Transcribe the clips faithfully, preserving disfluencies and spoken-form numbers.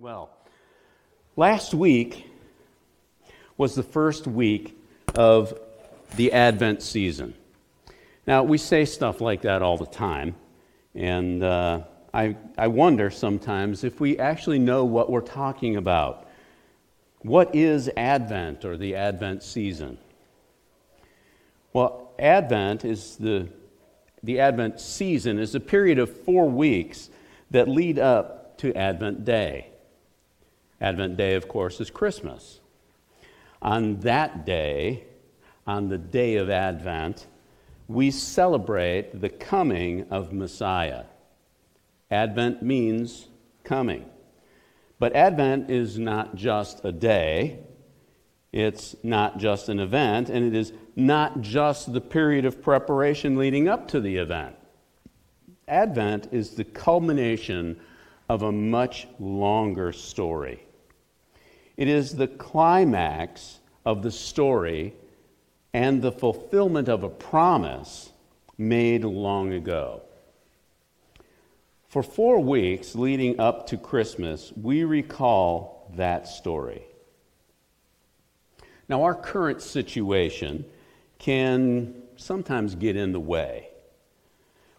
Well, last week was the first week of the Advent season. Now, we say stuff like that all the time, and uh, I, I wonder sometimes if we actually know what we're talking about. What is Advent or the Advent season? Well, Advent is the, the Advent season is a period of four weeks that lead up to Advent Day. Advent Day, of course, is Christmas. On that day, on the day of Advent, we celebrate the coming of Messiah. Advent means coming. But Advent is not just a day, it's not just an event, and it is not just the period of preparation leading up to the event. Advent is the culmination of a much longer story. It is the climax of the story and the fulfillment of a promise made long ago. For four weeks leading up to Christmas, we recall that story. Now, our current situation can sometimes get in the way.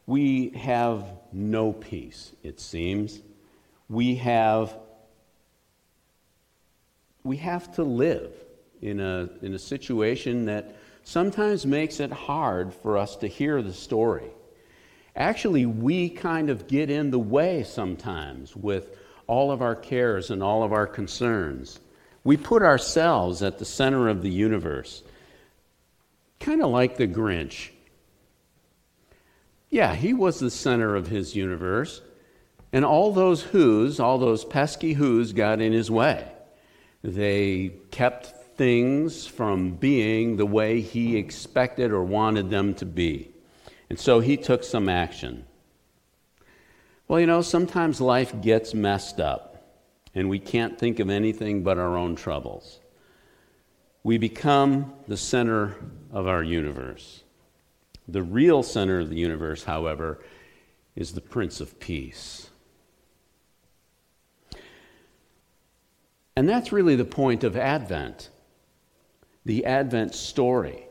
We have no peace, it seems. We have we have to live in a in a situation that sometimes makes it hard for us to hear the story. Actually, we kind of get in the way sometimes with all of our cares and all of our concerns. We put ourselves at the center of the universe, kind of like the Grinch. Yeah, he was the center of his universe, and all those who's, all those pesky who's got in his way. They kept things from being the way he expected or wanted them to be. And so he took some action. Well, you know, sometimes life gets messed up, and we can't think of anything but our own troubles. We become the center of our universe. The real center of the universe, however, is the Prince of Peace. And that's really the point of Advent, the Advent story.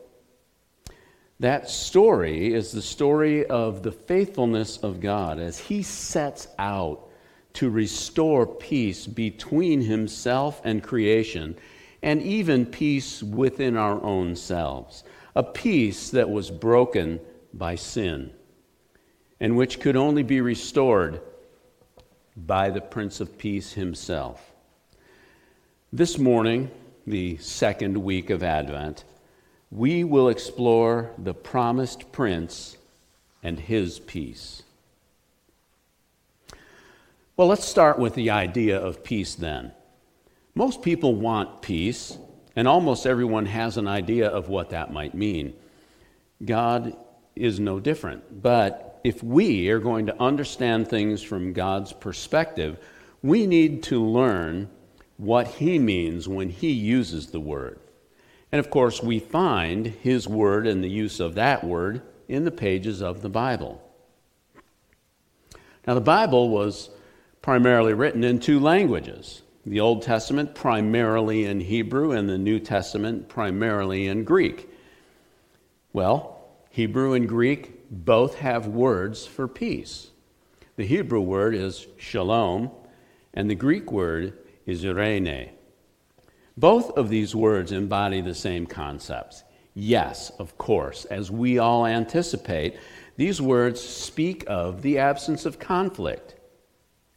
That story is the story of the faithfulness of God as He sets out to restore peace between Himself and creation, and even peace within our own selves, a peace that was broken by sin, and which could only be restored by the Prince of Peace Himself. This morning, the second week of Advent, we will explore the promised Prince and His peace. Well, let's start with the idea of peace then. Most people want peace, and almost everyone has an idea of what that might mean. God is no different, but if we are going to understand things from God's perspective, we need to learn what He means when He uses the word. And of course, we find His word and the use of that word in the pages of the Bible. Now, the Bible was primarily written in two languages. The Old Testament primarily in Hebrew, and the New Testament primarily in Greek. Well, Hebrew and Greek both have words for peace. The Hebrew word is shalom, and the Greek word is eirene. Both of these words embody the same concepts. Yes, of course, as we all anticipate, these words speak of the absence of conflict.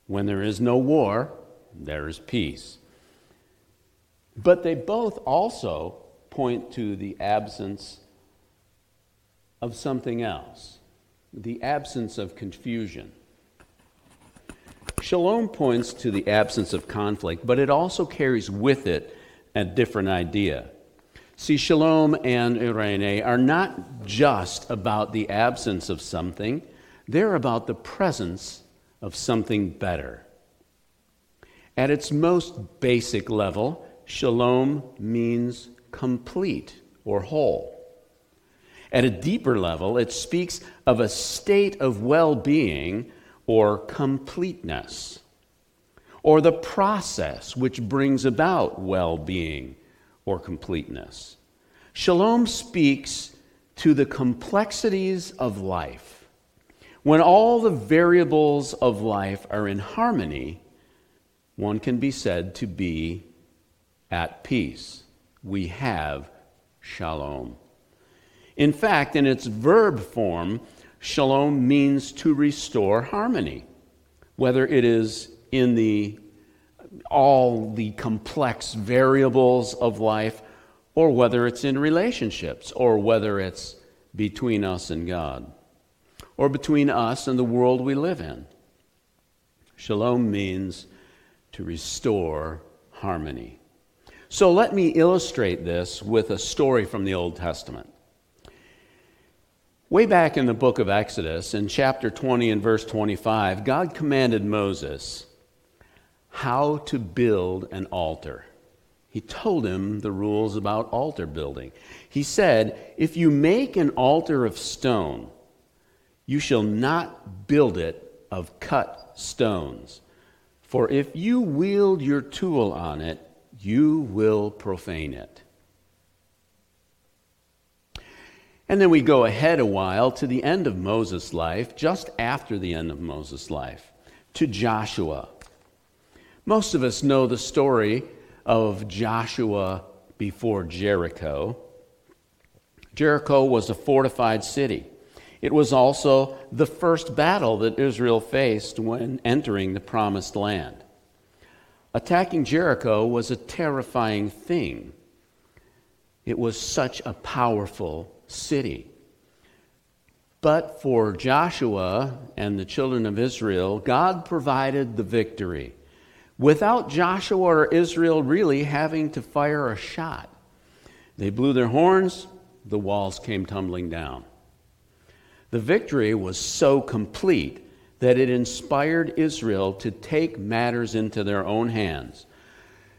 When there is no war, there is peace. But they both also point to the absence of something else, the absence of confusion. Shalom points to the absence of conflict, but it also carries with it a different idea. See, shalom and eirene are not just about the absence of something, they're about the presence of something better. At its most basic level, shalom means complete or whole. At a deeper level, it speaks of a state of well-being or completeness, or the process which brings about well-being or completeness. Shalom speaks to the complexities of life. When all the variables of life are in harmony, one can be said to be at peace. We have shalom. In fact, in its verb form, shalom means to restore harmony, whether it is in the all the complex variables of life, or whether it's in relationships, or whether it's between us and God, or between us and the world we live in. Shalom means to restore harmony. So let me illustrate this with a story from the Old Testament. Way back in the book of Exodus, in chapter twenty and verse twenty-five, God commanded Moses how to build an altar. He told him the rules about altar building. He said, if you make an altar of stone, you shall not build it of cut stones. For if you wield your tool on it, you will profane it. And then we go ahead a while to the end of Moses' life, just after the end of Moses' life, to Joshua. Most of us know the story of Joshua before Jericho. Jericho was a fortified city. It was also the first battle that Israel faced when entering the Promised Land. Attacking Jericho was a terrifying thing. It was such a powerful city. But for Joshua and the children of Israel, God provided the victory. Without Joshua or Israel really having to fire a shot. They blew their horns, the walls came tumbling down. The victory was so complete that it inspired Israel to take matters into their own hands.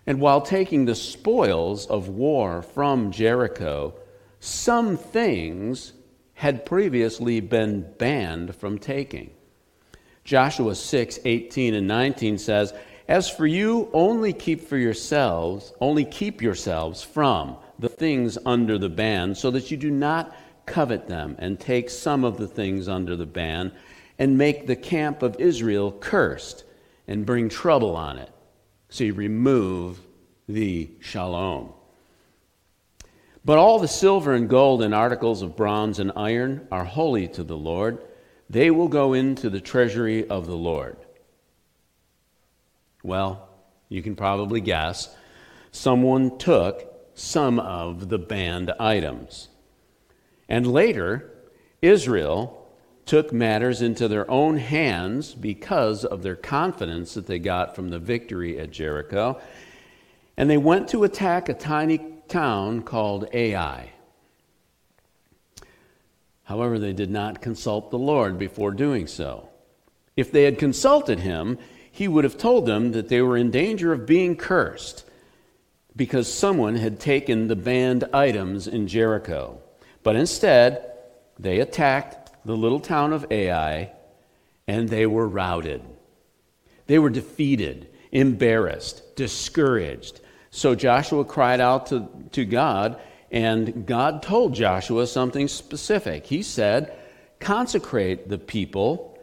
And while taking the spoils of war from Jericho, some things had previously been banned from taking. Joshua six, eighteen and nineteen says, as for you, only keep for yourselves, only keep yourselves from the things under the ban, so that you do not covet them, and take some of the things under the ban, and make the camp of Israel cursed, and bring trouble on it. So you remove the shalom. But all the silver and gold and articles of bronze and iron are holy to the Lord. They will go into the treasury of the Lord. Well, you can probably guess, someone took some of the banned items. And later, Israel took matters into their own hands because of their confidence that they got from the victory at Jericho. And they went to attack a tiny town called Ai. However, they did not consult the Lord before doing so. If they had consulted him, he would have told them that they were in danger of being cursed because someone had taken the banned items in Jericho. But instead, they attacked the little town of Ai, and they were routed. They were defeated, embarrassed, discouraged. So Joshua cried out to, to God, and God told Joshua something specific. He said, consecrate the people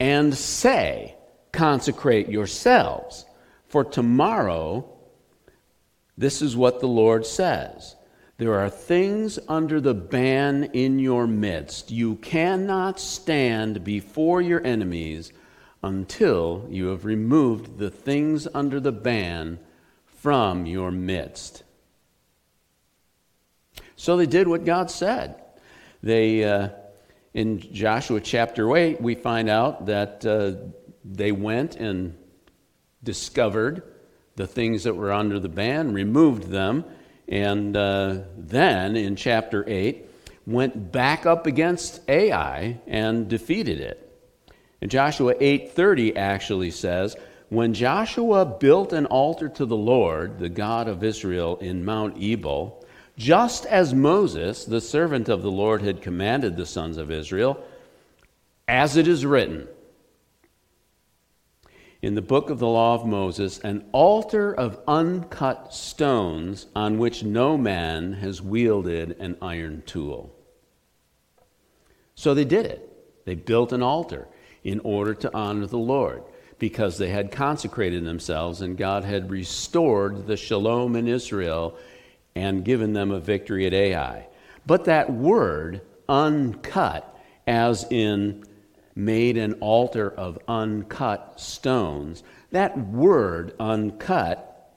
and say, consecrate yourselves, for tomorrow, this is what the Lord says. There are things under the ban in your midst. You cannot stand before your enemies until you have removed the things under the ban from your midst. So they did what God said. They, uh, in Joshua chapter eight, we find out that uh, they went and discovered the things that were under the ban, removed them, and uh, then in chapter eight, went back up against Ai and defeated it. And Joshua eight thirty actually says, when Joshua built an altar to the Lord, the God of Israel, in Mount Ebal, just as Moses, the servant of the Lord, had commanded the sons of Israel, as it is written. in the book of the law of Moses, an altar of uncut stones on which no man has wielded an iron tool. So they did it. They built an altar in order to honor the Lord, because they had consecrated themselves and God had restored the shalom in Israel and given them a victory at Ai. But that word, uncut, as in made an altar of uncut stones, that word uncut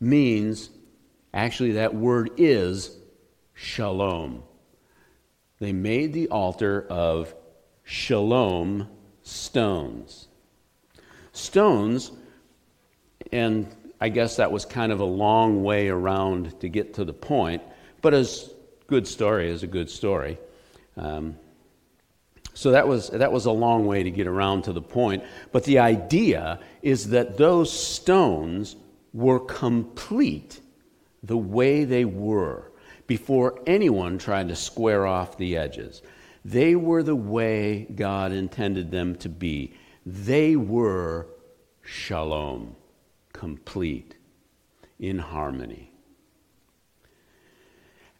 means, actually that word is shalom. They made the altar of shalom stones. Stones, and I guess that was kind of a long way around to get to the point, but a good story is a good story. Um, so that was that was a long way to get around to the point, but the idea is that those stones were complete the way they were before anyone tried to square off the edges. They were the way God intended them to be. They were shalom, complete, in harmony.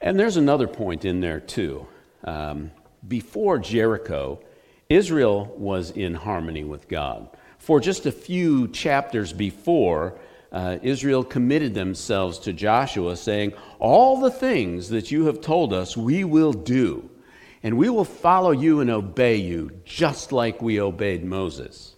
And there's another point in there too. Um, before Jericho, Israel was in harmony with God. For just a few chapters before, uh, Israel committed themselves to Joshua, saying, "All the things that you have told us, we will do. And we will follow you and obey you, just like we obeyed Moses."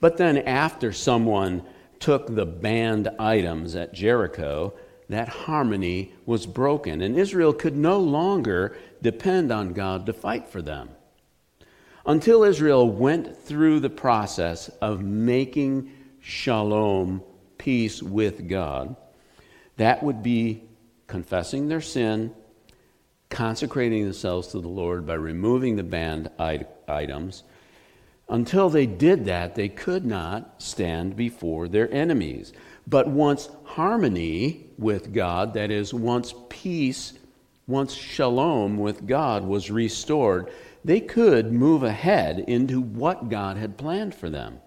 But then after someone took the banned items at Jericho, that harmony was broken, and Israel could no longer depend on God to fight for them. Until Israel went through the process of making shalom, peace with God, that would be confessing their sin, consecrating themselves to the Lord by removing the banned items. Until they did that, they could not stand before their enemies. But once harmony with God, that is, once peace, once shalom with God was restored, they could move ahead into what God had planned for them,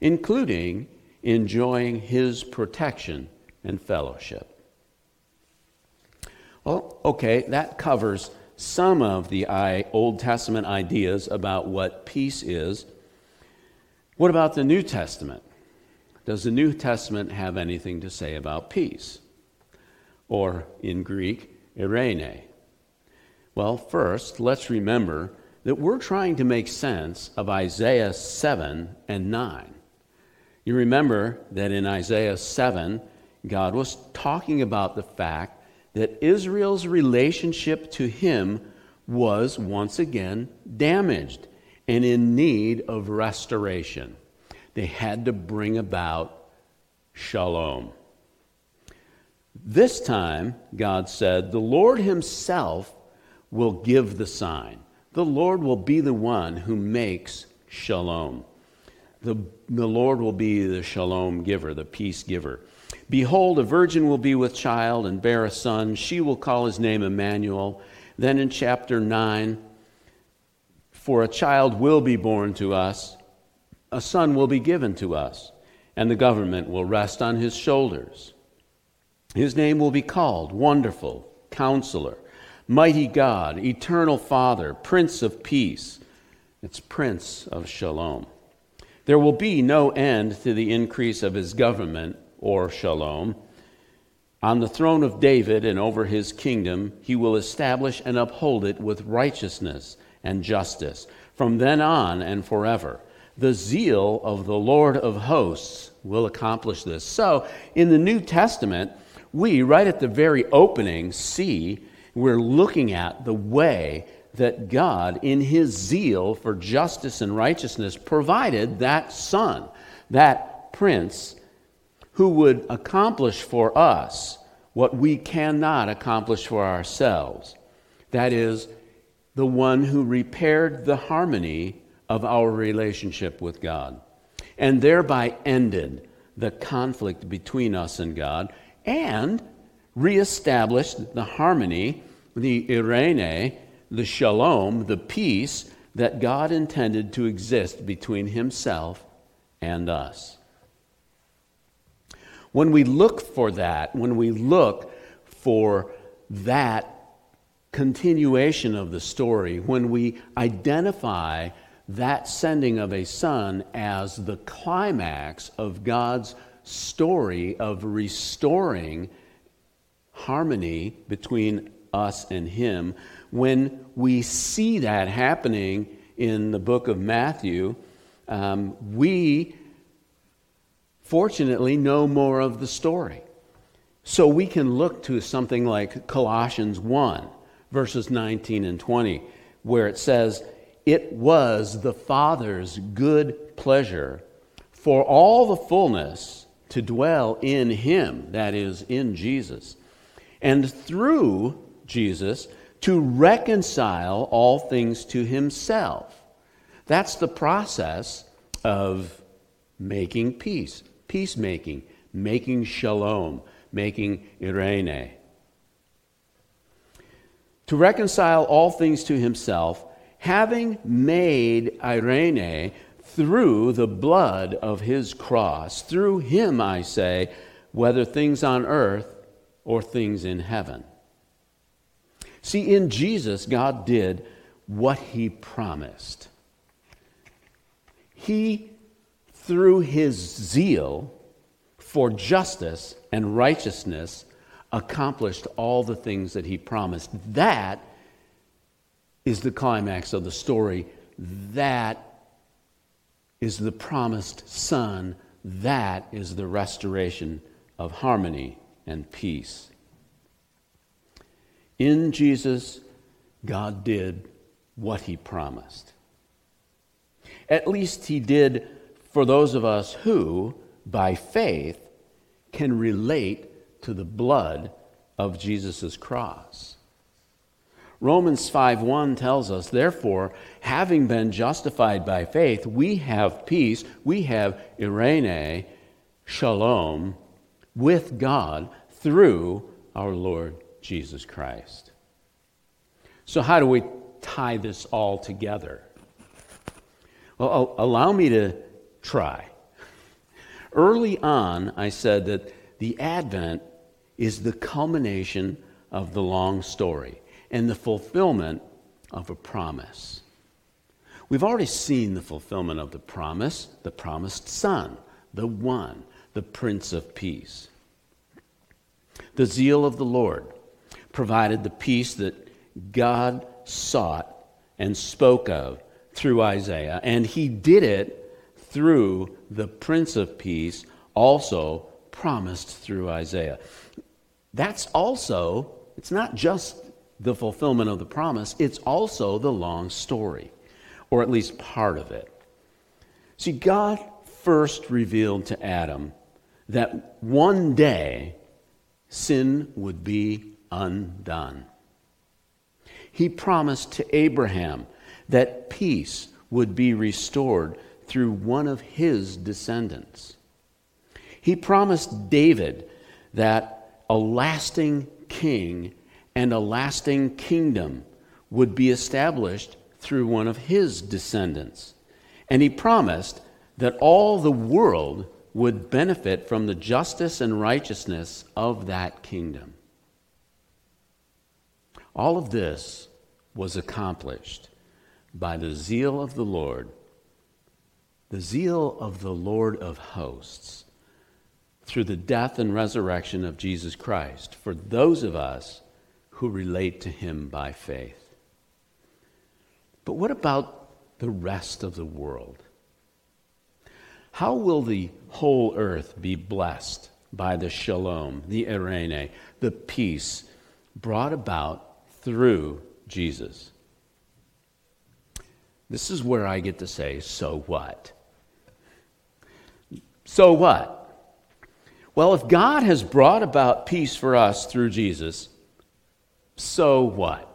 including enjoying His protection and fellowship. Well, okay, that covers some of the Old Testament ideas about what peace is. What about the New Testament? Does the New Testament have anything to say about peace? Or in Greek, eirene. Well, first, let's remember that we're trying to make sense of Isaiah seven and nine. You remember that in Isaiah seven, God was talking about the fact that Israel's relationship to Him was once again damaged and in need of restoration. They had to bring about shalom. This time, God said, the Lord Himself will give the sign. The Lord will be the one who makes shalom. The, the Lord will be the shalom giver, the peace giver. Behold, a virgin will be with child and bear a son. She will call his name Emmanuel. Then in chapter nine, for a child will be born to us, a son will be given to us, and the government will rest on his shoulders. His name will be called Wonderful, Counselor, Mighty God, Eternal Father, Prince of Peace. It's Prince of Shalom. There will be no end to the increase of his government, or shalom. On the throne of David and over his kingdom, he will establish and uphold it with righteousness and justice from then on and forever. The zeal of the Lord of hosts will accomplish this. So, in the New Testament, we, right at the very opening, see we're looking at the way that God, in His zeal for justice and righteousness, provided that Son, that Prince, who would accomplish for us what we cannot accomplish for ourselves. That is, the one who repaired the harmony of our relationship with God, and thereby ended the conflict between us and God, and reestablished the harmony, the eirene, the shalom, the peace that God intended to exist between himself and us. When we look for that, when we look for that continuation of the story, when we identify that sending of a son as the climax of God's story of restoring harmony between us and him, when we see that happening in the book of Matthew, um, we fortunately know more of the story. So we can look to something like Colossians one, verses nineteen and twenty, where it says, "It was the Father's good pleasure for all the fullness to dwell in him," that is, in Jesus, "and through Jesus to reconcile all things to himself." That's the process of making peace, peacemaking, making shalom, making irene. "To reconcile all things to himself, having made irene through the blood of his cross. Through him, I say, whether things on earth or things in heaven." See, in Jesus, God did what he promised. He, through his zeal for justice and righteousness, accomplished all the things that he promised. That is the climax of the story. That is the promised son. That is the restoration of harmony and peace. In Jesus, God did what he promised. At least he did for those of us who, by faith, can relate to the blood of Jesus' cross. Romans five one tells us, "Therefore, having been justified by faith, we have peace," we have irene, shalom, "with God through our Lord Jesus Christ." So how do we tie this all together? Well, allow me to try. Early on, I said that the Advent is the culmination of the long story and the fulfillment of a promise. We've already seen the fulfillment of the promise, the promised Son, the One, the Prince of Peace. The zeal of the Lord provided the peace that God sought and spoke of through Isaiah, and he did it through the Prince of Peace, also promised through Isaiah. That's also, it's not just the fulfillment of the promise, it's also the long story, or at least part of it. See, God first revealed to Adam that one day sin would be undone. He promised to Abraham that peace would be restored through one of his descendants. He promised David that a lasting king and a lasting kingdom would be established through one of his descendants. And he promised that all the world would benefit from the justice and righteousness of that kingdom. All of this was accomplished by the zeal of the Lord, the zeal of the Lord of hosts, through the death and resurrection of Jesus Christ for those of us who relate to him by faith. But what about the rest of the world? How will the whole earth be blessed by the shalom, the irene, the peace brought about through Jesus? This is where I get to say, so what? So what? Well, if God has brought about peace for us through Jesus, so what?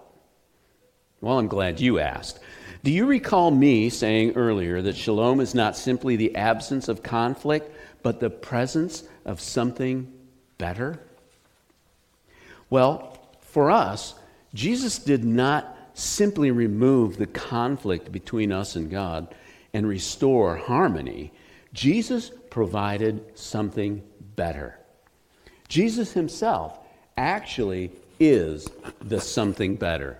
Well, I'm glad you asked. Do you recall me saying earlier that shalom is not simply the absence of conflict, but the presence of something better? Well, for us, Jesus did not simply remove the conflict between us and God and restore harmony, Jesus provided something better. Jesus himself actually is the something better.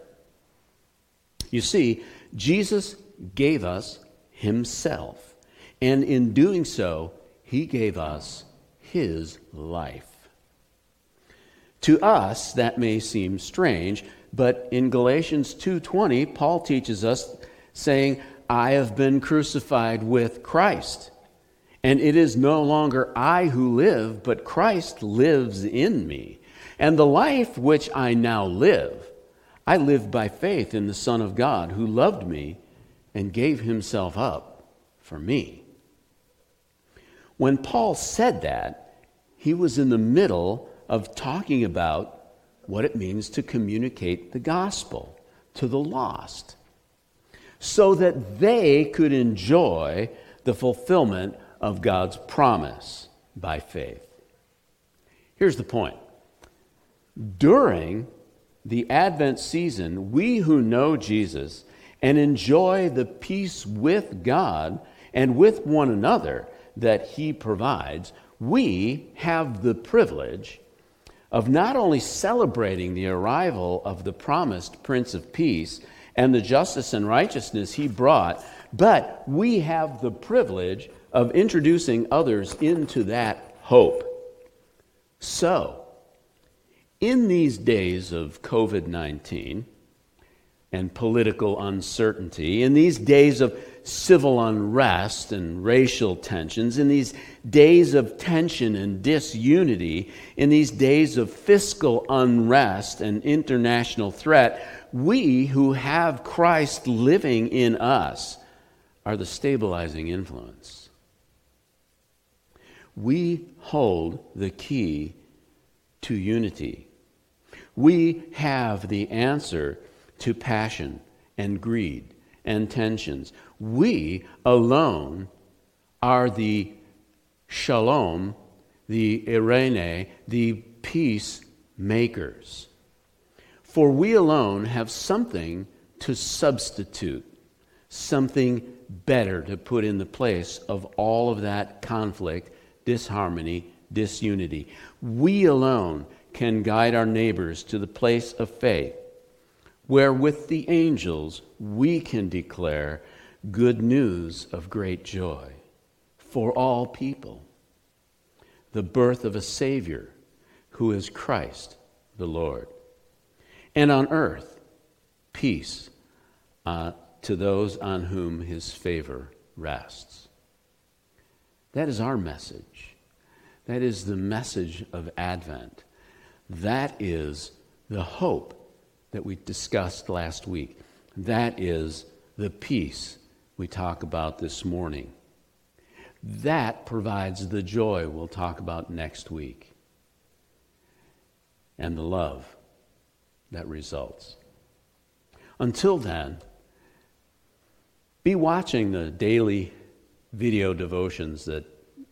You see, Jesus gave us himself, and in doing so, he gave us his life. To us, that may seem strange, but in Galatians two twenty, Paul teaches us, saying, I have been crucified with Christ, and it is no longer I who live, but Christ lives in me. And the life which I now live, I live by faith in the Son of God, who loved me and gave himself up for me. When Paul said that, he was in the middle of talking about what it means to communicate the gospel to the lost, so that they could enjoy the fulfillment of God's promise by faith. Here's the point. During the Advent season, we who know Jesus and enjoy the peace with God and with one another that he provides, we have the privilege of not only celebrating the arrival of the promised Prince of Peace and the justice and righteousness he brought, but we have the privilege of introducing others into that hope. So, in these days of covid nineteen and political uncertainty, in these days of civil unrest and racial tensions, in these days of tension and disunity, in these days of fiscal unrest and international threat, we who have Christ living in us are the stabilizing influence. We hold the key to unity. We have the answer to passion and greed and tensions. We alone are the shalom, the irene, the peacemakers. For we alone have something to substitute, something better to put in the place of all of that conflict, disharmony, disunity. We alone can guide our neighbors to the place of faith, where with the angels we can declare good news of great joy for all people, the birth of a Savior who is Christ the Lord. And on earth, peace uh, to those on whom his favor rests. That is our message. That is the message of Advent. That is the hope that we discussed last week. That is the peace we talk about this morning. That provides the joy we'll talk about next week, and the love that results. Until then, be watching the daily video devotions that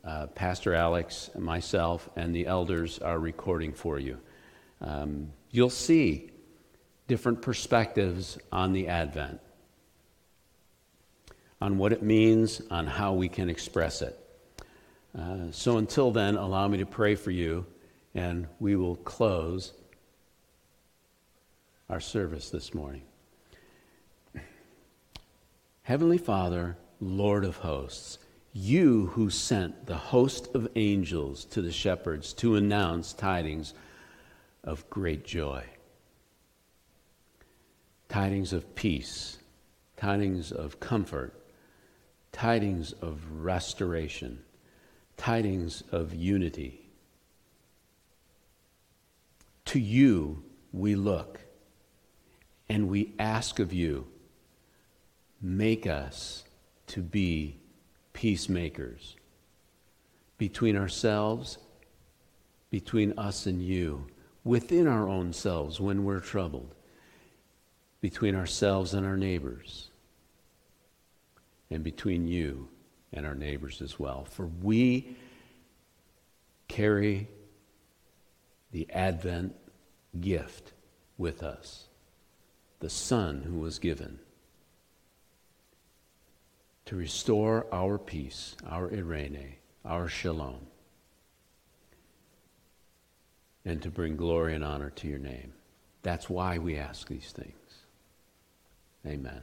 Uh, Pastor Alex, myself, and the elders are recording for you. Um, you'll see different perspectives on the Advent, on what it means, on how we can express it. Uh, so until then, allow me to pray for you, and we will close our service this morning. Heavenly Father, Lord of hosts, you who sent the host of angels to the shepherds to announce tidings of great joy, tidings of peace, tidings of comfort, tidings of restoration, tidings of unity. To you we look, and we ask of you, make us to be peacemakers between ourselves, between us and you, within our own selves when we're troubled, between ourselves and our neighbors, and between you and our neighbors as well. For we carry the Advent gift with us. the Son who was given to restore our peace, our Irene, our shalom, and to bring glory and honor to your name. That's why we ask these things. Amen.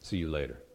See you later.